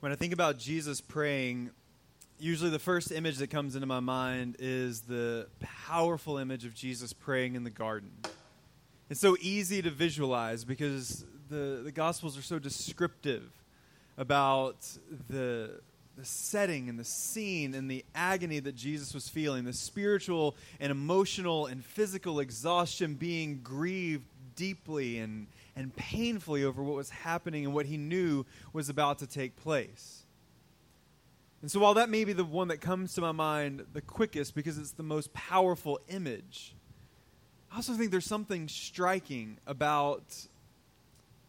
When I think about Jesus praying, usually the first image that comes into my mind is the powerful image of Jesus praying in the garden. It's so easy to visualize because the Gospels are so descriptive about the setting and the scene and the agony that Jesus was feeling, the spiritual and emotional and physical exhaustion, being grieved deeply and painfully over what was happening and what he knew was about to take place. And so while that may be the one that comes to my mind the quickest because it's the most powerful image, I also think there's something striking about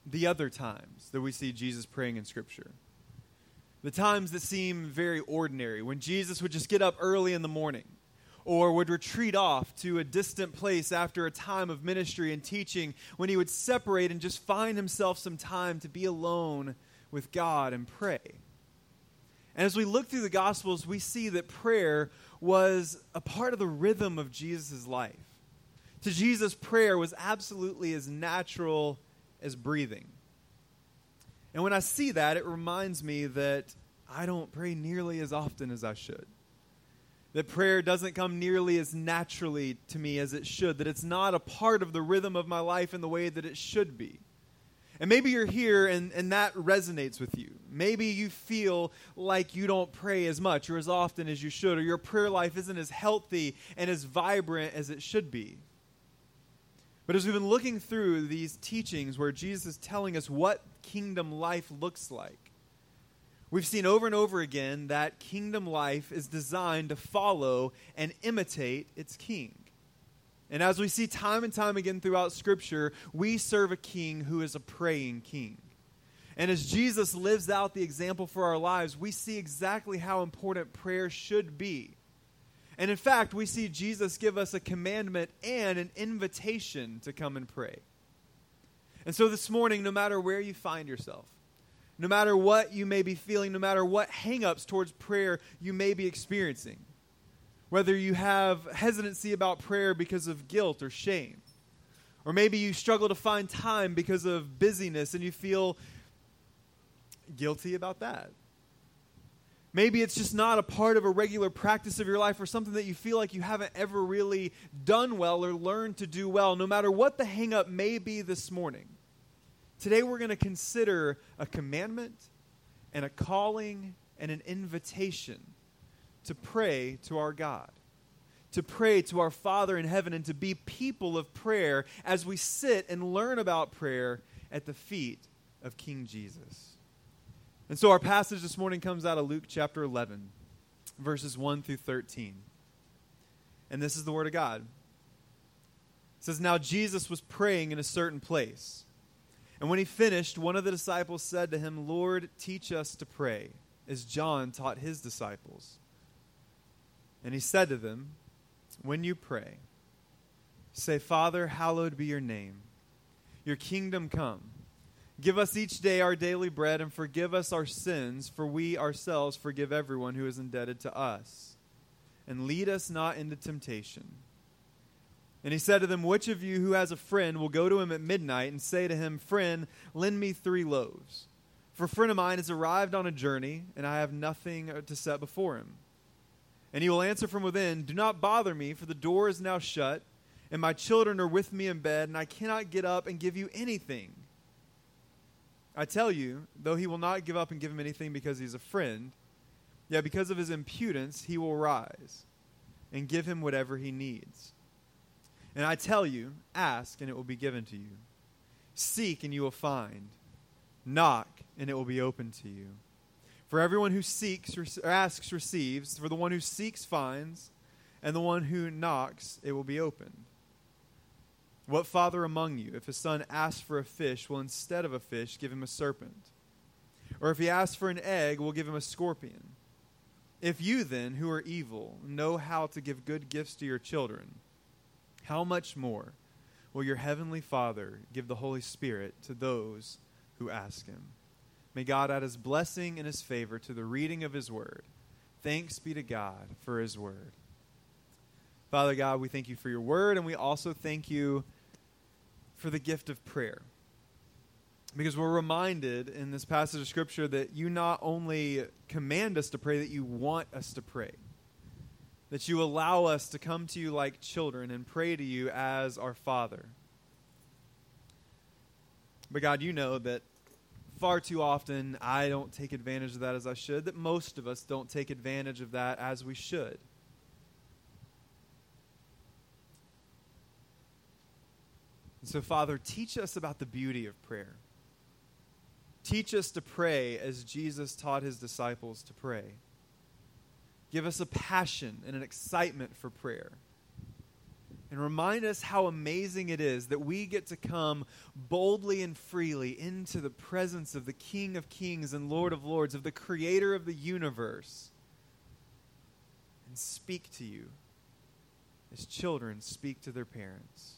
the other times that we see Jesus praying in Scripture. The times that seem very ordinary, when Jesus would just get up early in the morning or would retreat off to a distant place after a time of ministry and teaching, when he would separate and just find himself some time to be alone with God and pray. And as we look through the Gospels, we see that prayer was a part of the rhythm of Jesus' life. To Jesus, prayer was absolutely as natural as breathing. And when I see that, it reminds me that I don't pray nearly as often as I should. That prayer doesn't come nearly as naturally to me as it should. That it's not a part of the rhythm of my life in the way that it should be. And maybe you're here and that resonates with you. Maybe you feel like you don't pray as much or as often as you should, or your prayer life isn't as healthy and as vibrant as it should be. But as we've been looking through these teachings where Jesus is telling us what kingdom life looks like, we've seen over and over again that kingdom life is designed to follow and imitate its king. And as we see time and time again throughout Scripture, we serve a king who is a praying king. And as Jesus lives out the example for our lives, we see exactly how important prayer should be. And in fact, we see Jesus give us a commandment and an invitation to come and pray. And so this morning, no matter where you find yourself, no matter what you may be feeling, no matter what hang-ups towards prayer you may be experiencing, whether you have hesitancy about prayer because of guilt or shame, or maybe you struggle to find time because of busyness and you feel guilty about that. Maybe it's just not a part of a regular practice of your life or something that you feel like you haven't ever really done well or learned to do well. No matter what the hang-up may be this morning, today we're going to consider a commandment and a calling and an invitation to pray to our God, to pray to our Father in heaven, and to be people of prayer as we sit and learn about prayer at the feet of King Jesus. And so our passage this morning comes out of Luke chapter 11, verses 1 through 13. And this is the Word of God. It says, "Now Jesus was praying in a certain place. And when he finished, one of the disciples said to him, 'Lord, teach us to pray, as John taught his disciples.' And he said to them, 'When you pray, say, Father, hallowed be your name. Your kingdom come. Give us each day our daily bread, and forgive us our sins, for we ourselves forgive everyone who is indebted to us. And lead us not into temptation.' And he said to them, 'Which of you who has a friend will go to him at midnight and say to him, Friend, lend me 3 loaves. For a friend of mine has arrived on a journey, and I have nothing to set before him. And he will answer from within, Do not bother me, for the door is now shut, and my children are with me in bed, and I cannot get up and give you anything. I tell you, though he will not give up and give him anything because he is a friend, yet because of his impudence he will rise and give him whatever he needs. And I tell you, ask, and it will be given to you. Seek, and you will find. Knock, and it will be opened to you. For everyone who seeks or asks receives. For the one who seeks finds. And the one who knocks, it will be opened. What father among you, if his son asks for a fish, will instead of a fish give him a serpent? Or if he asks for an egg, will give him a scorpion? If you then, who are evil, know how to give good gifts to your children, how much more will your heavenly Father give the Holy Spirit to those who ask him?'" May God add his blessing and his favor to the reading of his word. Thanks be to God for his word. Father God, we thank you for your word, and we also thank you for the gift of prayer. Because we're reminded in this passage of Scripture that you not only command us to pray, that you want us to pray. That you allow us to come to you like children and pray to you as our Father. But God, you know that far too often I don't take advantage of that as I should, that most of us don't take advantage of that as we should. And so, Father, teach us about the beauty of prayer. Teach us to pray as Jesus taught his disciples to pray. Give us a passion and an excitement for prayer. And remind us how amazing it is that we get to come boldly and freely into the presence of the King of Kings and Lord of Lords, of the Creator of the universe, and speak to you as children speak to their parents.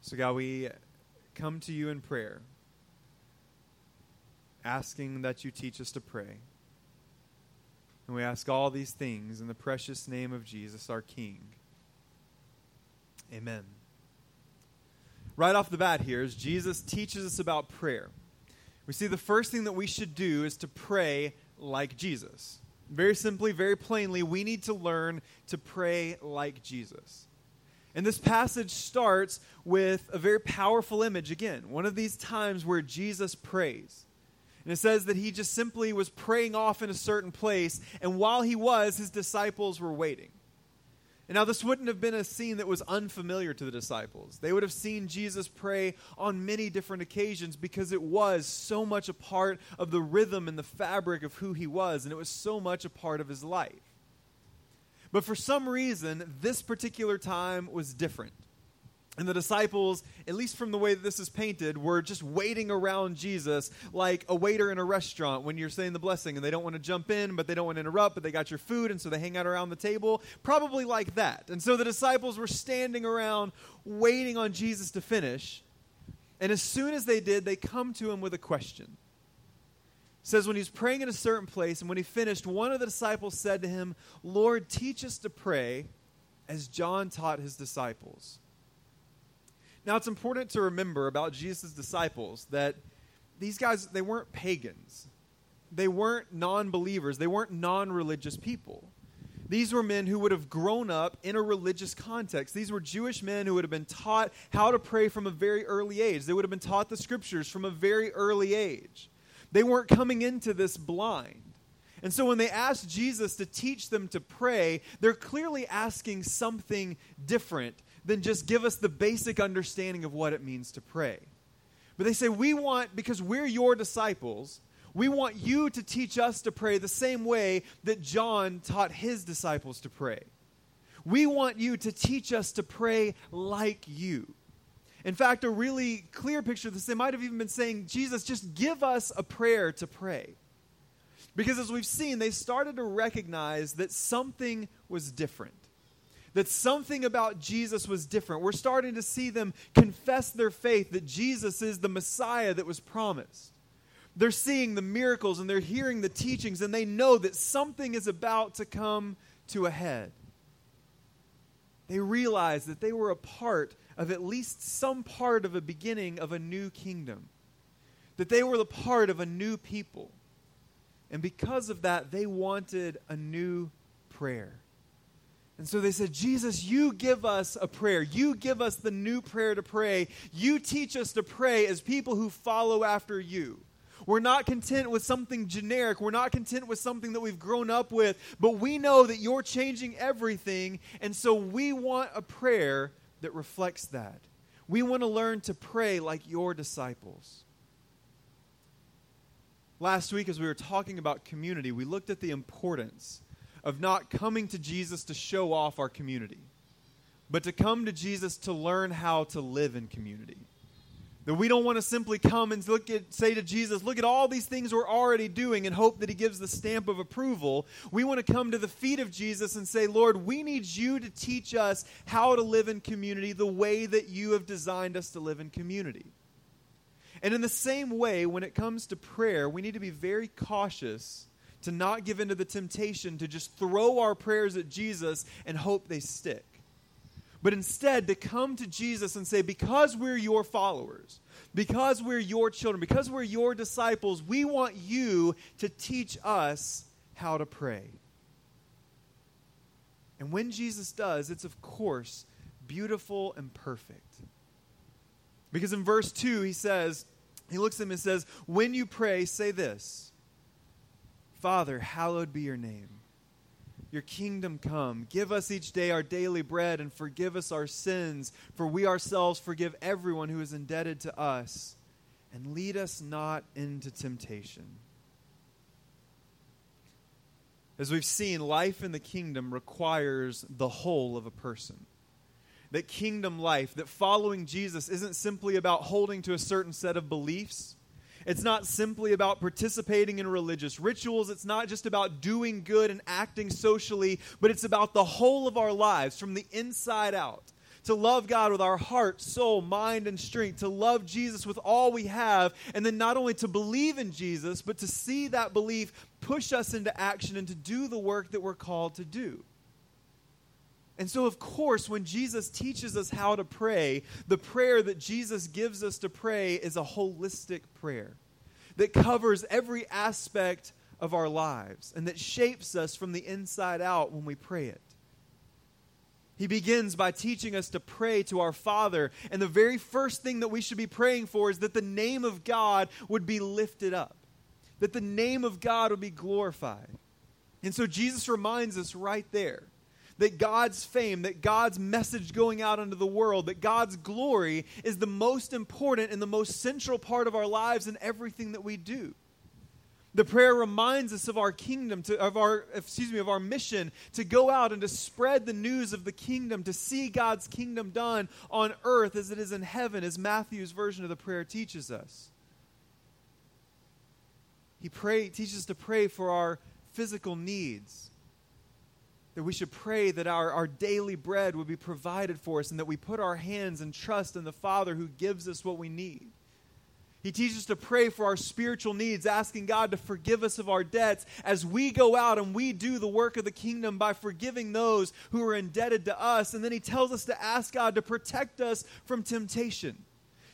So God, we come to you in prayer, asking that you teach us to pray. And we ask all these things in the precious name of Jesus, our King. Amen. Right off the bat here is Jesus teaches us about prayer. We see the first thing that we should do is to pray like Jesus. Very simply, very plainly, we need to learn to pray like Jesus. And this passage starts with a very powerful image, again, one of these times where Jesus prays. And it says that he just simply was praying off in a certain place, and while he was, his disciples were waiting. And now this wouldn't have been a scene that was unfamiliar to the disciples. They would have seen Jesus pray on many different occasions because it was so much a part of the rhythm and the fabric of who he was, and it was so much a part of his life. But for some reason, this particular time was different. And the disciples, at least from the way that this is painted, were just waiting around Jesus like a waiter in a restaurant when you're saying the blessing and they don't want to jump in, but they don't want to interrupt, but they got your food, and so they hang out around the table, probably like that. And so the disciples were standing around waiting on Jesus to finish. And as soon as they did, they come to him with a question. It says when he was praying in a certain place, and when he finished, one of the disciples said to him, "Lord, teach us to pray as John taught his disciples." Now, it's important to remember about Jesus' disciples that these guys, they weren't pagans. They weren't non-believers. They weren't non-religious people. These were men who would have grown up in a religious context. These were Jewish men who would have been taught how to pray from a very early age. They would have been taught the scriptures from a very early age. They weren't coming into this blind. And so when they asked Jesus to teach them to pray, they're clearly asking something different than just give us the basic understanding of what it means to pray. But they say, we want, because we're your disciples, we want you to teach us to pray the same way that John taught his disciples to pray. We want you to teach us to pray like you. In fact, a really clear picture of this, they might have even been saying, Jesus, just give us a prayer to pray. Because as we've seen, they started to recognize that something was different. That something about Jesus was different. We're starting to see them confess their faith that Jesus is the Messiah that was promised. They're seeing the miracles and they're hearing the teachings, and they know that something is about to come to a head. They realize that they were a part of at least some part of a beginning of a new kingdom. That they were the part of a new people. And because of that, they wanted a new prayer. And so they said, Jesus, you give us a prayer. You give us the new prayer to pray. You teach us to pray as people who follow after you. We're not content with something generic. We're not content with something that we've grown up with. But we know that you're changing everything. And so we want a prayer that reflects that. We want to learn to pray like your disciples. Last week, as we were talking about community, we looked at the importance of not coming to Jesus to show off our community, but to come to Jesus to learn how to live in community. That we don't want to simply come and say to Jesus, look at all these things we're already doing, and hope that he gives the stamp of approval. We want to come to the feet of Jesus and say, Lord, we need you to teach us how to live in community the way that you have designed us to live in community. And in the same way, when it comes to prayer, we need to be very cautious to not give in to the temptation to just throw our prayers at Jesus and hope they stick. but instead to come to Jesus and say, because we're your followers, because we're your children, because we're your disciples, we want you to teach us how to pray. And when Jesus does, it's, of course, beautiful and perfect. Because in verse 2, he says, he looks at him and says, when you pray, say this, Father, hallowed be your name. Your kingdom come. Give us each day our daily bread and forgive us our sins, for we ourselves forgive everyone who is indebted to us. And lead us not into temptation. As we've seen, life in the kingdom requires the whole of a person. That kingdom life, that following Jesus isn't simply about holding to a certain set of beliefs. It's not simply about participating in religious rituals. It's not just about doing good and acting socially, but it's about the whole of our lives from the inside out. To love God with our heart, soul, mind, and strength. To love Jesus with all we have. And then not only to believe in Jesus, but to see that belief push us into action and to do the work that we're called to do. And so, of course, when Jesus teaches us how to pray, the prayer that Jesus gives us to pray is a holistic prayer that covers every aspect of our lives and that shapes us from the inside out when we pray it. He begins by teaching us to pray to our Father, and the very first thing that we should be praying for is that the name of God would be lifted up, that the name of God would be glorified. And so Jesus reminds us right there that God's fame, that God's message going out into the world, that God's glory is the most important and the most central part of our lives and everything that we do. The prayer reminds us of our kingdom, of our mission to go out and to spread the news of the kingdom, to see God's kingdom done on earth as it is in heaven, as Matthew's version of the prayer teaches us. He teaches us to pray for our physical needs, that we should pray that our daily bread would be provided for us and that we put our hands and trust in the Father who gives us what we need. He teaches us to pray for our spiritual needs, asking God to forgive us of our debts as we go out and we do the work of the kingdom by forgiving those who are indebted to us. And then he tells us to ask God to protect us from temptation,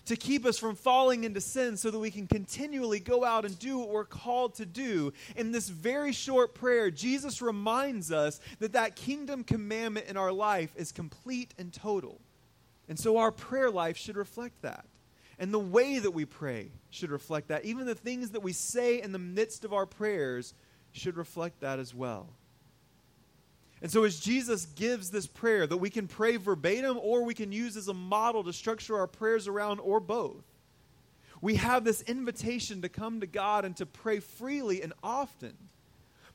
to keep us from falling into sin so that we can continually go out and do what we're called to do. In this very short prayer, Jesus reminds us that kingdom commandment in our life is complete and total. And so our prayer life should reflect that. And the way that we pray should reflect that. Even the things that we say in the midst of our prayers should reflect that as well. And so as Jesus gives this prayer that we can pray verbatim or we can use as a model to structure our prayers around or both, we have this invitation to come to God and to pray freely and often.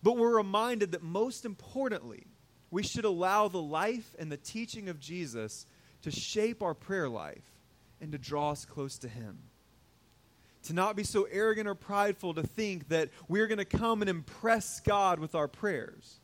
But we're reminded that most importantly, we should allow the life and the teaching of Jesus to shape our prayer life and to draw us close to him. To not be so arrogant or prideful to think that we're going to come and impress God with our prayers.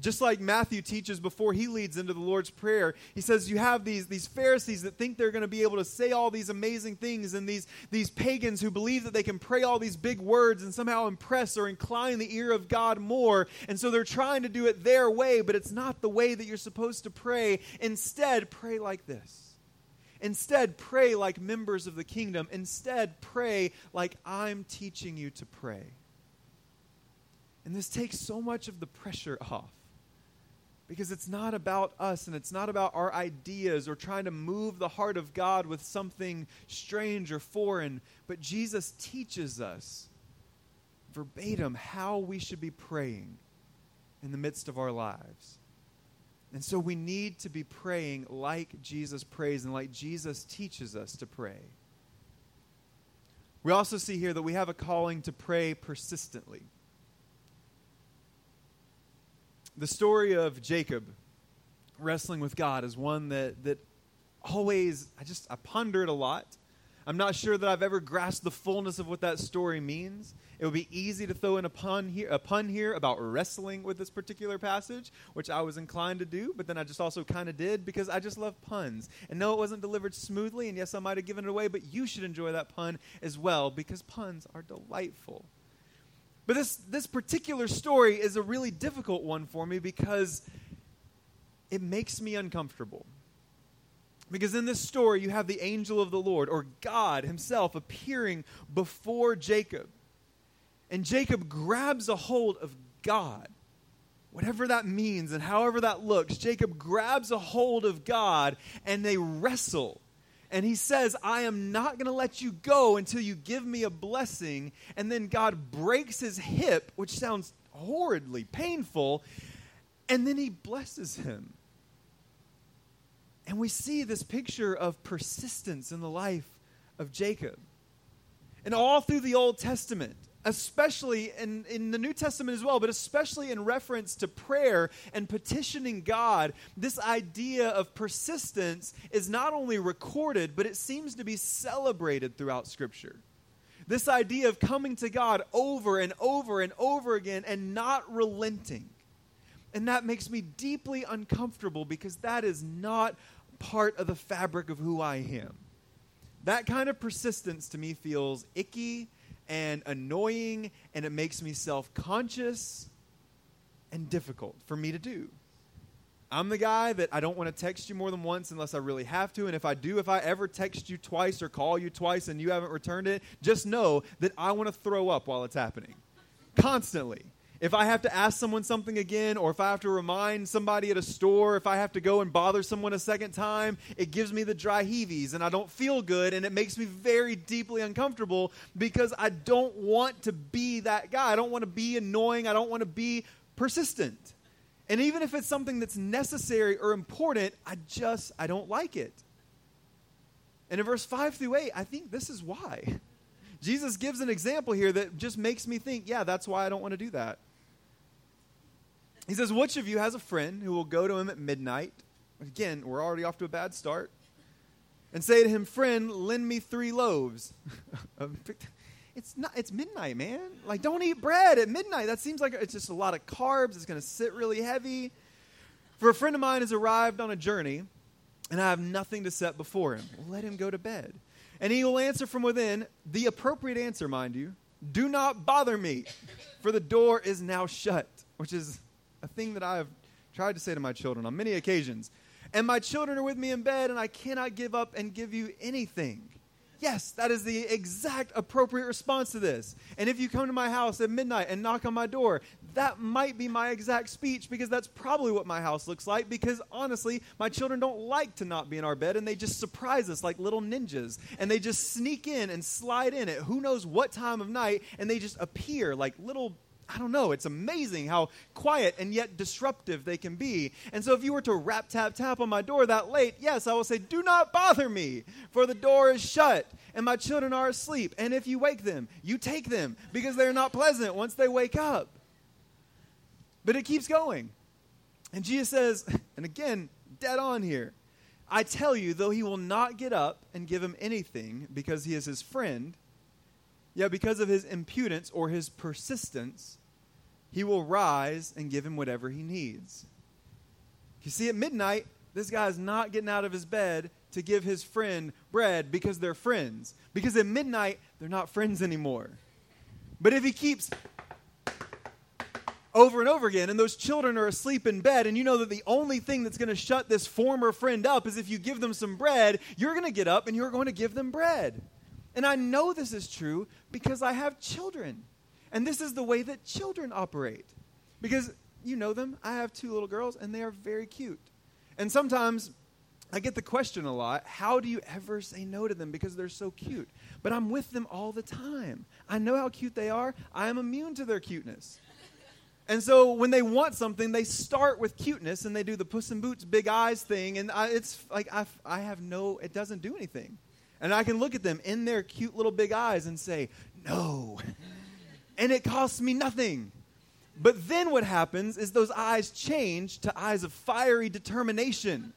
Just like Matthew teaches before he leads into the Lord's Prayer, he says you have these Pharisees that think they're going to be able to say all these amazing things and these pagans who believe that they can pray all these big words and somehow impress or incline the ear of God more. And so they're trying to do it their way, but it's not the way that you're supposed to pray. Instead, pray like this. Instead, pray like members of the kingdom. Instead, pray like I'm teaching you to pray. And this takes so much of the pressure off. Because it's not about us and it's not about our ideas or trying to move the heart of God with something strange or foreign. But Jesus teaches us verbatim how we should be praying in the midst of our lives. And so we need to be praying like Jesus prays and like Jesus teaches us to pray. We also see here that we have a calling to pray persistently. The story of Jacob wrestling with God is one that always, I ponder it a lot. I'm not sure that I've ever grasped the fullness of what that story means. It would be easy to throw in a pun here about wrestling with this particular passage, which I was inclined to do, but then I just also kind of did because I just love puns. And no, it wasn't delivered smoothly, and yes, I might have given it away, but you should enjoy that pun as well because puns are delightful. But this particular story is a really difficult one for me because it makes me uncomfortable. Because in this story, you have the angel of the Lord, or God himself, appearing before Jacob. And Jacob grabs a hold of God. Whatever that means and however that looks, Jacob grabs a hold of God and they wrestle. And he says, I am not going to let you go until you give me a blessing. And then God breaks his hip, which sounds horridly painful, and then he blesses him. And we see this picture of persistence in the life of Jacob. And all through the Old Testament, especially in the New Testament as well, but especially in reference to prayer and petitioning God, this idea of persistence is not only recorded, but it seems to be celebrated throughout Scripture. This idea of coming to God over and over and over again and not relenting. And that makes me deeply uncomfortable because that is not part of the fabric of who I am. That kind of persistence to me feels icky and annoying, and it makes me self-conscious and difficult for me to do. I'm the guy that I don't want to text you more than once unless I really have to, and if I ever text you twice or call you twice and you haven't returned it, just know that I want to throw up while it's happening. Constantly. If I have to ask someone something again, or if I have to remind somebody at a store, if I have to go and bother someone a second time, it gives me the dry heavies and I don't feel good, and it makes me very deeply uncomfortable because I don't want to be that guy. I don't want to be annoying. I don't want to be persistent. And even if it's something that's necessary or important, I don't like it. And in verse 5-8, I think this is why. Jesus gives an example here that just makes me think, yeah, that's why I don't want to do that. He says, which of you has a friend who will go to him at midnight? Again, we're already off to a bad start. And say to him, friend, lend me 3 loaves. It's midnight, man. Like, don't eat bread at midnight. That seems like it's just a lot of carbs. It's going to sit really heavy. For a friend of mine has arrived on a journey, and I have nothing to set before him. Let him go to bed. And he will answer from within, the appropriate answer, mind you, do not bother me, for the door is now shut, which is a thing that I have tried to say to my children on many occasions. And my children are with me in bed, and I cannot give up and give you anything. Yes, that is the exact appropriate response to this. And if you come to my house at midnight and knock on my door, that might be my exact speech, because that's probably what my house looks like, because honestly, my children don't like to not be in our bed, and they just surprise us like little ninjas, and they just sneak in and slide in at who knows what time of night, and they just appear like little, I don't know, it's amazing how quiet and yet disruptive they can be. And so if you were to rap, tap, tap on my door that late, yes, I will say, do not bother me, for the door is shut, and my children are asleep. And if you wake them, you take them, because they are not pleasant once they wake up. But it keeps going. And Jesus says, and again, dead on here, I tell you, though he will not get up and give him anything because he is his friend, yet because of his impudence or his persistence, he will rise and give him whatever he needs. You see, at midnight, this guy is not getting out of his bed to give his friend bread because they're friends. Because at midnight, they're not friends anymore. But if he keeps over and over again, and those children are asleep in bed, and you know that the only thing that's going to shut this former friend up is if you give them some bread, you're going to get up and you're going to give them bread. And I know this is true because I have children. And this is the way that children operate. Because you know them. I have 2 little girls, and they are very cute. And sometimes I get the question a lot, how do you ever say no to them because they're so cute? But I'm with them all the time. I know how cute they are. I am immune to their cuteness. And so when they want something, they start with cuteness, and they do the Puss in Boots big eyes thing. And it doesn't do anything. And I can look at them in their cute little big eyes and say, no. And it costs me nothing. But then what happens is those eyes change to eyes of fiery determination.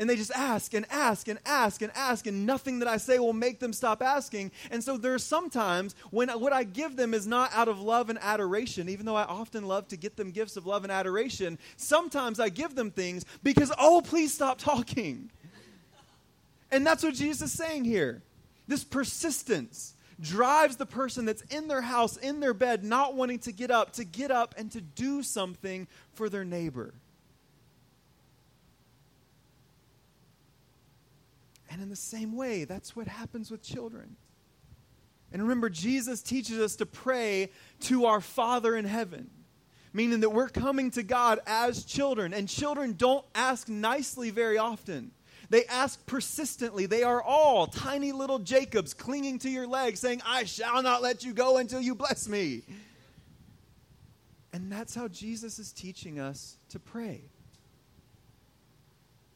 And they just ask and ask and ask and ask, and nothing that I say will make them stop asking. And so there are sometimes when what I give them is not out of love and adoration, even though I often love to get them gifts of love and adoration. Sometimes I give them things because, oh, please stop talking. And that's what Jesus is saying here. This persistence drives the person that's in their house, in their bed, not wanting to get up and to do something for their neighbor. And in the same way, that's what happens with children. And remember, Jesus teaches us to pray to our Father in heaven, meaning that we're coming to God as children. And children don't ask nicely very often. They ask persistently. They are all tiny little Jacobs clinging to your leg saying, I shall not let you go until you bless me. And that's how Jesus is teaching us to pray.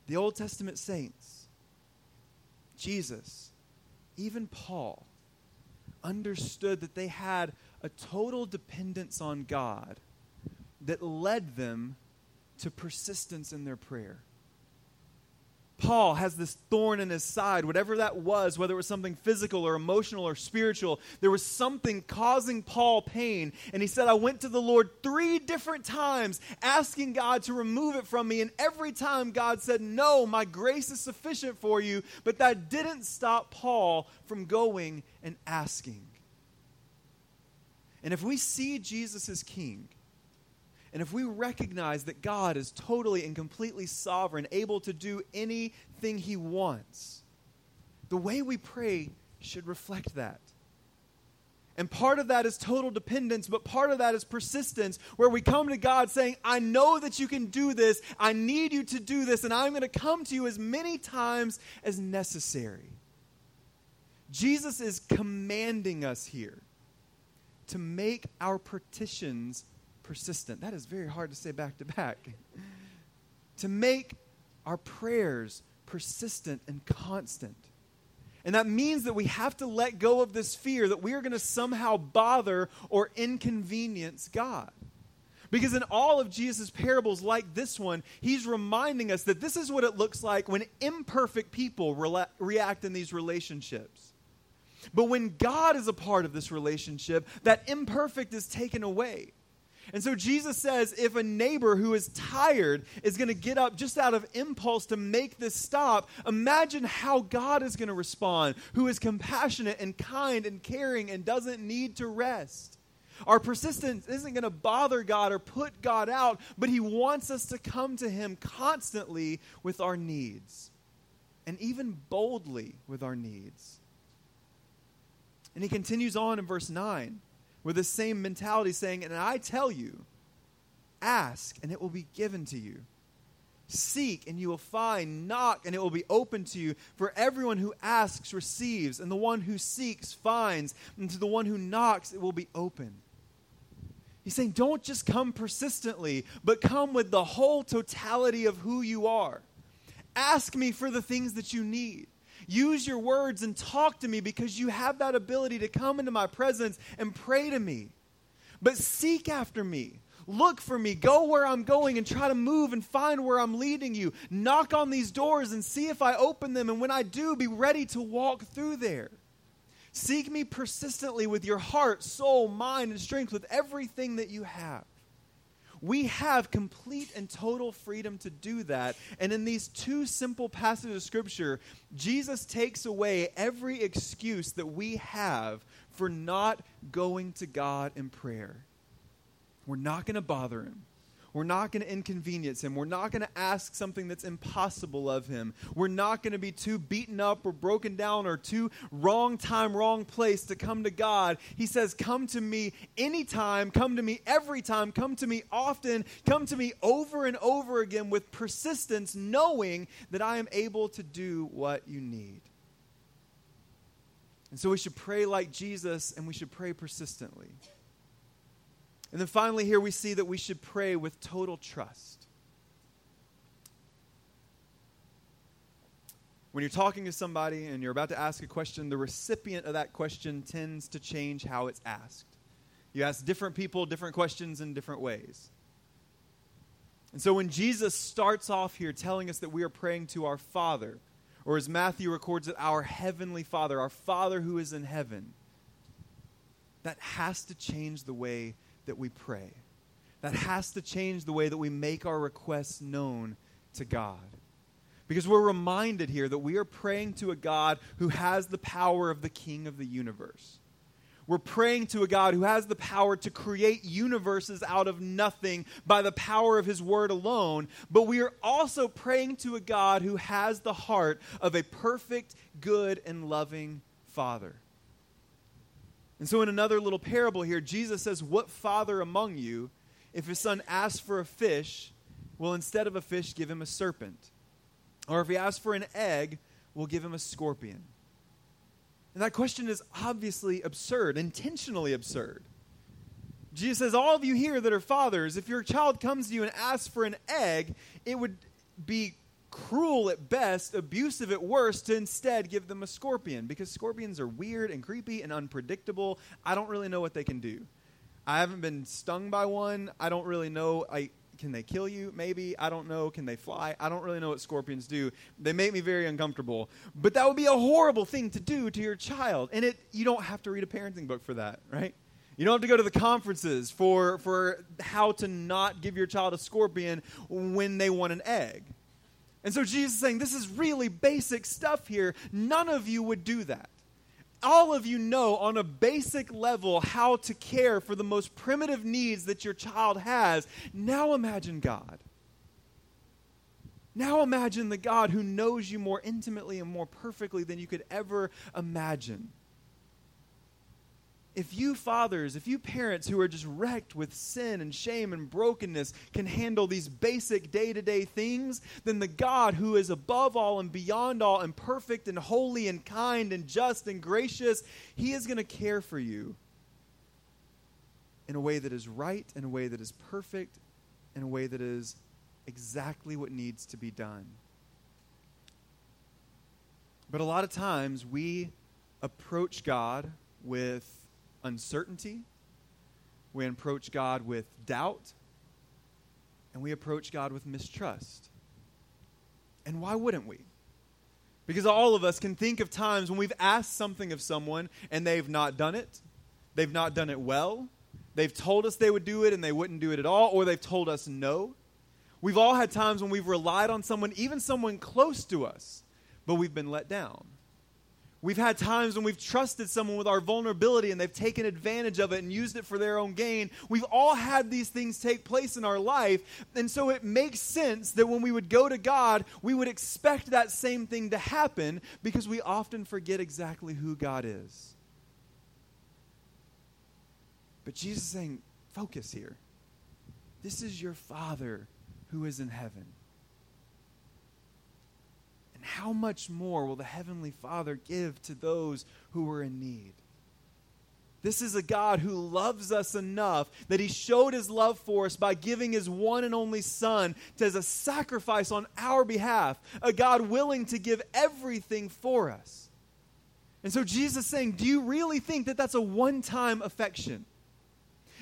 The Old Testament saints, Jesus, even Paul, understood that they had a total dependence on God that led them to persistence in their prayer. Paul has this thorn in his side, whatever that was, whether it was something physical or emotional or spiritual, there was something causing Paul pain. And he said, I went to the Lord 3 different times asking God to remove it from me. And every time God said, no, my grace is sufficient for you. But that didn't stop Paul from going and asking. And if we see Jesus as King, and if we recognize that God is totally and completely sovereign, able to do anything he wants, the way we pray should reflect that. And part of that is total dependence, but part of that is persistence, where we come to God saying, I know that you can do this, I need you to do this, and I'm going to come to you as many times as necessary. Jesus is commanding us here to make our petitions persistent. That is very hard to say back to back. To make our prayers persistent and constant. And that means that we have to let go of this fear that we are going to somehow bother or inconvenience God. Because in all of Jesus' parables like this one, he's reminding us that this is what it looks like when imperfect people react in these relationships. But when God is a part of this relationship, that imperfect is taken away. And so Jesus says if a neighbor who is tired is going to get up just out of impulse to make this stop, imagine how God is going to respond, who is compassionate and kind and caring and doesn't need to rest. Our persistence isn't going to bother God or put God out, but he wants us to come to him constantly with our needs and even boldly with our needs. And he continues on in verse 9. With the same mentality saying, and I tell you, ask and it will be given to you. Seek and you will find. Knock and it will be opened to you. For everyone who asks receives, and the one who seeks finds. And to the one who knocks it will be open. He's saying don't just come persistently, but come with the whole totality of who you are. Ask me for the things that you need. Use your words and talk to me because you have that ability to come into my presence and pray to me. But seek after me. Look for me. Go where I'm going and try to move and find where I'm leading you. Knock on these doors and see if I open them. And when I do, be ready to walk through there. Seek me persistently with your heart, soul, mind, and strength, with everything that you have. We have complete and total freedom to do that. And in these 2 simple passages of Scripture, Jesus takes away every excuse that we have for not going to God in prayer. We're not going to bother him. We're not going to inconvenience him. We're not going to ask something that's impossible of him. We're not going to be too beaten up or broken down or too wrong time, wrong place to come to God. He says, come to me anytime, come to me every time, come to me often, come to me over and over again with persistence, knowing that I am able to do what you need. And so we should pray like Jesus, and we should pray persistently. And then finally here we see that we should pray with total trust. When you're talking to somebody and you're about to ask a question, the recipient of that question tends to change how it's asked. You ask different people different questions in different ways. And so when Jesus starts off here telling us that we are praying to our Father, or as Matthew records it, our Heavenly Father, our Father who is in heaven, that has to change the way that we pray. That has to change the way that we make our requests known to God. Because we're reminded here that we are praying to a God who has the power of the King of the universe. We're praying to a God who has the power to create universes out of nothing by the power of his word alone, but we are also praying to a God who has the heart of a perfect, good, and loving Father. And so in another little parable here, Jesus says, what father among you, if his son asks for a fish, will instead of a fish give him a serpent? Or if he asks for an egg, will give him a scorpion? And that question is obviously absurd, intentionally absurd. Jesus says, all of you here that are fathers, if your child comes to you and asks for an egg, it would be cruel at best, abusive at worst, to instead give them a scorpion, because scorpions are weird and creepy and unpredictable. I don't really know what they can do. I haven't been stung by one. I don't really know. Can they kill you? Maybe. I don't know. Can they fly? I don't really know what scorpions do. They make me very uncomfortable. But that would be a horrible thing to do to your child. And you don't have to read a parenting book for that, right? You don't have to go to the conferences for how to not give your child a scorpion when they want an egg. And so Jesus is saying, this is really basic stuff here. None of you would do that. All of you know on a basic level how to care for the most primitive needs that your child has. Now imagine God. Now imagine the God who knows you more intimately and more perfectly than you could ever imagine. If you fathers, if you parents who are just wrecked with sin and shame and brokenness can handle these basic day-to-day things, then the God who is above all and beyond all and perfect and holy and kind and just and gracious, he is going to care for you in a way that is right, in a way that is perfect, in a way that is exactly what needs to be done. But a lot of times we approach God with uncertainty, we approach God with doubt, and we approach God with mistrust. And why wouldn't we? Because all of us can think of times when we've asked something of someone and they've not done it, they've not done it well, they've told us they would do it and they wouldn't do it at all, or they've told us no. We've all had times when we've relied on someone, even someone close to us, but we've been let down. We've had times when we've trusted someone with our vulnerability and they've taken advantage of it and used it for their own gain. We've all had these things take place in our life. And so it makes sense that when we would go to God, we would expect that same thing to happen, because we often forget exactly who God is. But Jesus is saying, focus here. This is your Father who is in heaven. How much more will the Heavenly Father give to those who are in need? This is a God who loves us enough that he showed his love for us by giving his one and only Son as a sacrifice on our behalf, a God willing to give everything for us. And so Jesus is saying, do you really think that that's a one-time affection?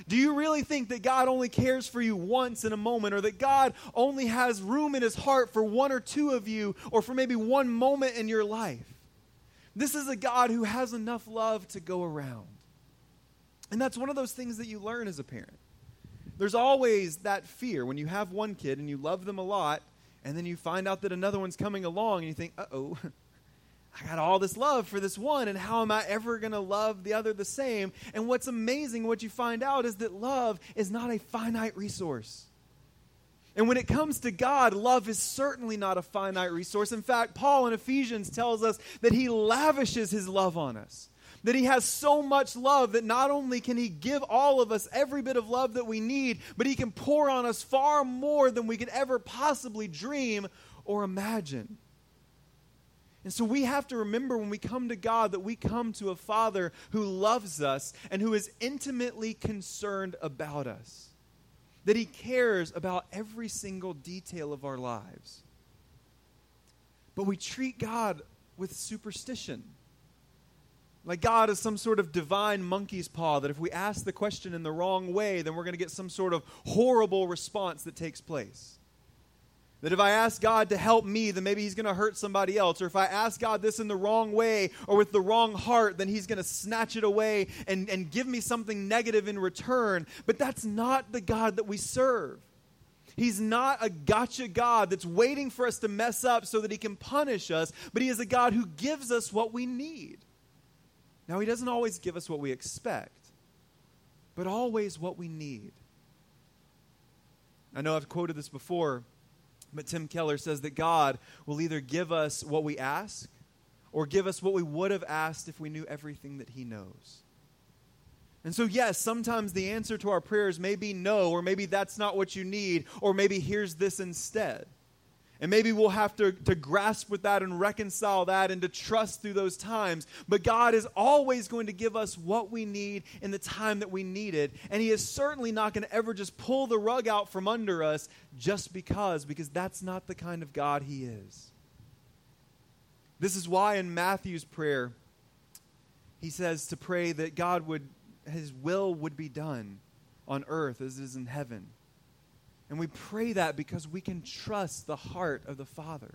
Do you really think that God only cares for you once in a moment, or that God only has room in his heart for one or two of you, or for maybe one moment in your life? This is a God who has enough love to go around. And that's one of those things that you learn as a parent. There's always that fear when you have one kid and you love them a lot, and then you find out that another one's coming along and you think, uh-oh, I got all this love for this one, and how am I ever going to love the other the same? And what's amazing, what you find out, is that love is not a finite resource. And when it comes to God, love is certainly not a finite resource. In fact, Paul in Ephesians tells us that he lavishes his love on us, that he has so much love that not only can he give all of us every bit of love that we need, but he can pour on us far more than we could ever possibly dream or imagine. And so we have to remember when we come to God that we come to a Father who loves us and who is intimately concerned about us, that he cares about every single detail of our lives. But we treat God with superstition, like God is some sort of divine monkey's paw, that if we ask the question in the wrong way, then we're going to get some sort of horrible response that takes place. That if I ask God to help me, then maybe he's going to hurt somebody else. Or if I ask God this in the wrong way or with the wrong heart, then he's going to snatch it away and give me something negative in return. But that's not the God that we serve. He's not a gotcha God that's waiting for us to mess up so that he can punish us, but he is a God who gives us what we need. Now, he doesn't always give us what we expect, but always what we need. I know I've quoted this before, but Tim Keller says that God will either give us what we ask or give us what we would have asked if we knew everything that he knows. And so, yes, sometimes the answer to our prayers may be no, or maybe that's not what you need, or maybe here's this instead. And maybe we'll have to grasp with that and reconcile that and to trust through those times. But God is always going to give us what we need in the time that we need it. And he is certainly not going to ever just pull the rug out from under us just because that's not the kind of God he is. This is why in Matthew's prayer, he says to pray that God would, his will would be done on earth as it is in heaven. And we pray that because we can trust the heart of the Father.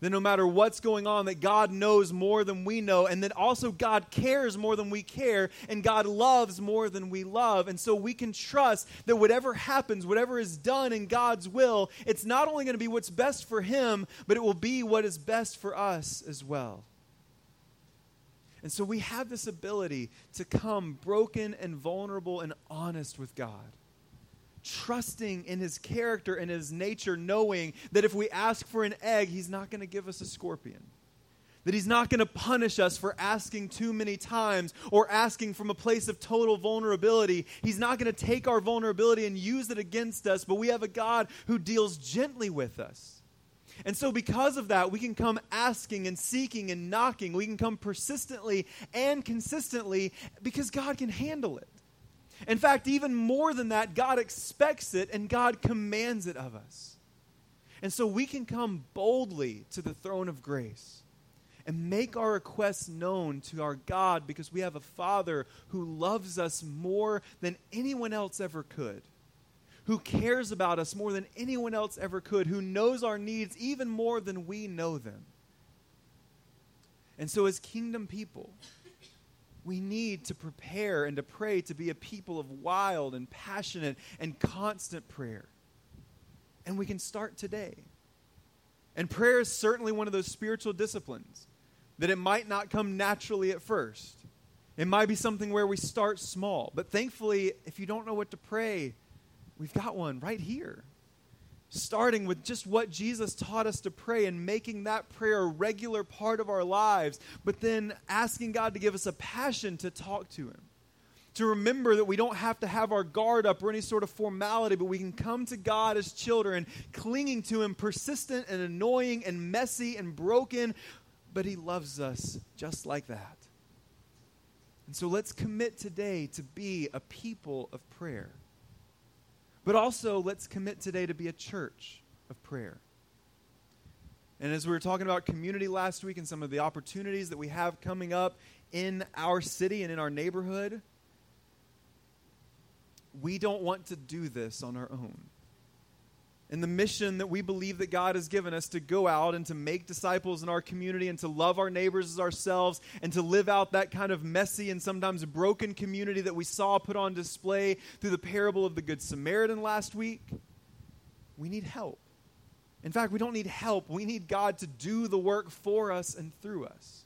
That no matter what's going on, that God knows more than we know, and that also God cares more than we care, and God loves more than we love. And so we can trust that whatever happens, whatever is done in God's will, it's not only going to be what's best for him, but it will be what is best for us as well. And so we have this ability to come broken and vulnerable and honest with God, trusting in his character and his nature, knowing that if we ask for an egg, he's not going to give us a scorpion, that he's not going to punish us for asking too many times or asking from a place of total vulnerability. He's not going to take our vulnerability and use it against us, but we have a God who deals gently with us. And so because of that, we can come asking and seeking and knocking. We can come persistently and consistently because God can handle it. In fact, even more than that, God expects it and God commands it of us. And so we can come boldly to the throne of grace and make our requests known to our God because we have a Father who loves us more than anyone else ever could, who cares about us more than anyone else ever could, who knows our needs even more than we know them. And so as kingdom people, we need to prepare and to pray to be a people of wild and passionate and constant prayer. And we can start today. And prayer is certainly one of those spiritual disciplines that it might not come naturally at first. It might be something where we start small. But thankfully, if you don't know what to pray, we've got one right here. Starting with just what Jesus taught us to pray and making that prayer a regular part of our lives, but then asking God to give us a passion to talk to him, to remember that we don't have to have our guard up or any sort of formality, but we can come to God as children, clinging to him, persistent and annoying and messy and broken, but he loves us just like that. And so let's commit today to be a people of prayer. But also, let's commit today to be a church of prayer. And as we were talking about community last week and some of the opportunities that we have coming up in our city and in our neighborhood, we don't want to do this on our own. And the mission that we believe that God has given us to go out and to make disciples in our community and to love our neighbors as ourselves and to live out that kind of messy and sometimes broken community that we saw put on display through the parable of the Good Samaritan last week, we need help. In fact, we don't need help. We need God to do the work for us and through us.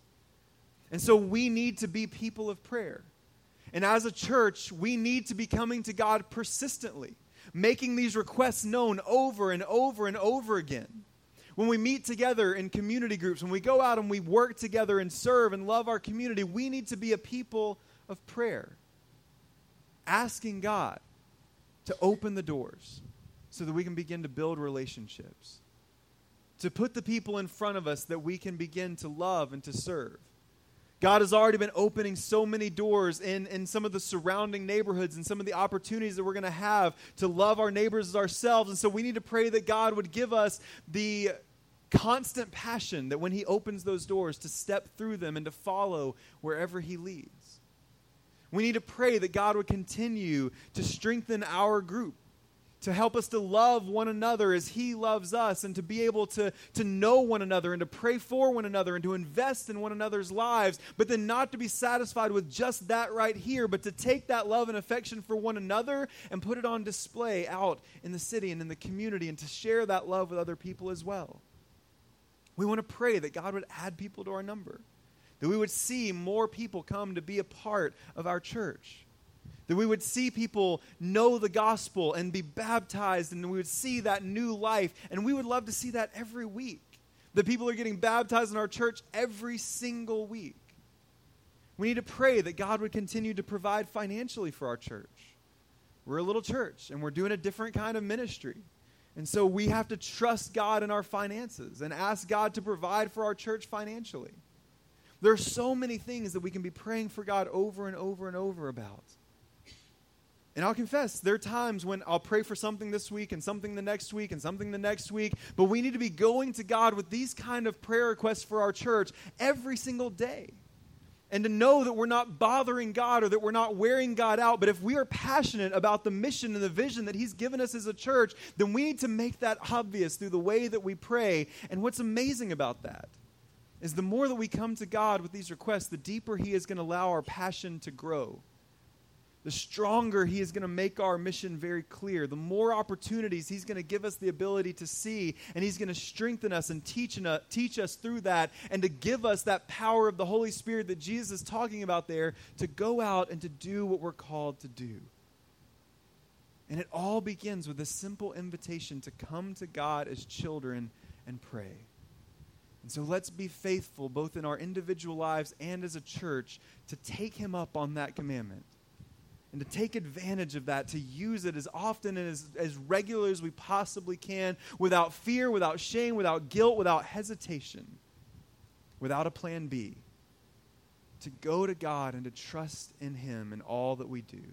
And so we need to be people of prayer. And as a church, we need to be coming to God persistently, making these requests known over and over and over again. When we meet together in community groups, when we go out and we work together and serve and love our community, we need to be a people of prayer, asking God to open the doors so that we can begin to build relationships, to put the people in front of us that we can begin to love and to serve. God has already been opening so many doors in some of the surrounding neighborhoods and some of the opportunities that we're going to have to love our neighbors as ourselves. And so we need to pray that God would give us the constant passion that when he opens those doors to step through them and to follow wherever he leads. We need to pray that God would continue to strengthen our group, to help us to love one another as he loves us and to be able to know one another and to pray for one another and to invest in one another's lives, but then not to be satisfied with just that right here, but to take that love and affection for one another and put it on display out in the city and in the community and to share that love with other people as well. We want to pray that God would add people to our number, that we would see more people come to be a part of our church, that we would see people know the gospel and be baptized, and we would see that new life, and we would love to see that every week. That people are getting baptized in our church every single week. We need to pray that God would continue to provide financially for our church. We're a little church, and we're doing a different kind of ministry. And so we have to trust God in our finances and ask God to provide for our church financially. There are so many things that we can be praying for God over and over and over about. And I'll confess, there are times when I'll pray for something this week and something the next week and something the next week, but we need to be going to God with these kind of prayer requests for our church every single day. And to know that we're not bothering God or that we're not wearing God out, but if we are passionate about the mission and the vision that he's given us as a church, then we need to make that obvious through the way that we pray. And what's amazing about that is the more that we come to God with these requests, the deeper he is going to allow our passion to grow. The stronger he is going to make our mission very clear. The more opportunities he's going to give us the ability to see, and he's going to strengthen us and teach us through that, and to give us that power of the Holy Spirit that Jesus is talking about there to go out and to do what we're called to do. And it all begins with a simple invitation to come to God as children and pray. And so let's be faithful both in our individual lives and as a church to take him up on that commandment. And to take advantage of that, to use it as often and as regular as we possibly can, without fear, without shame, without guilt, without hesitation, without a plan B, to go to God and to trust in him in all that we do.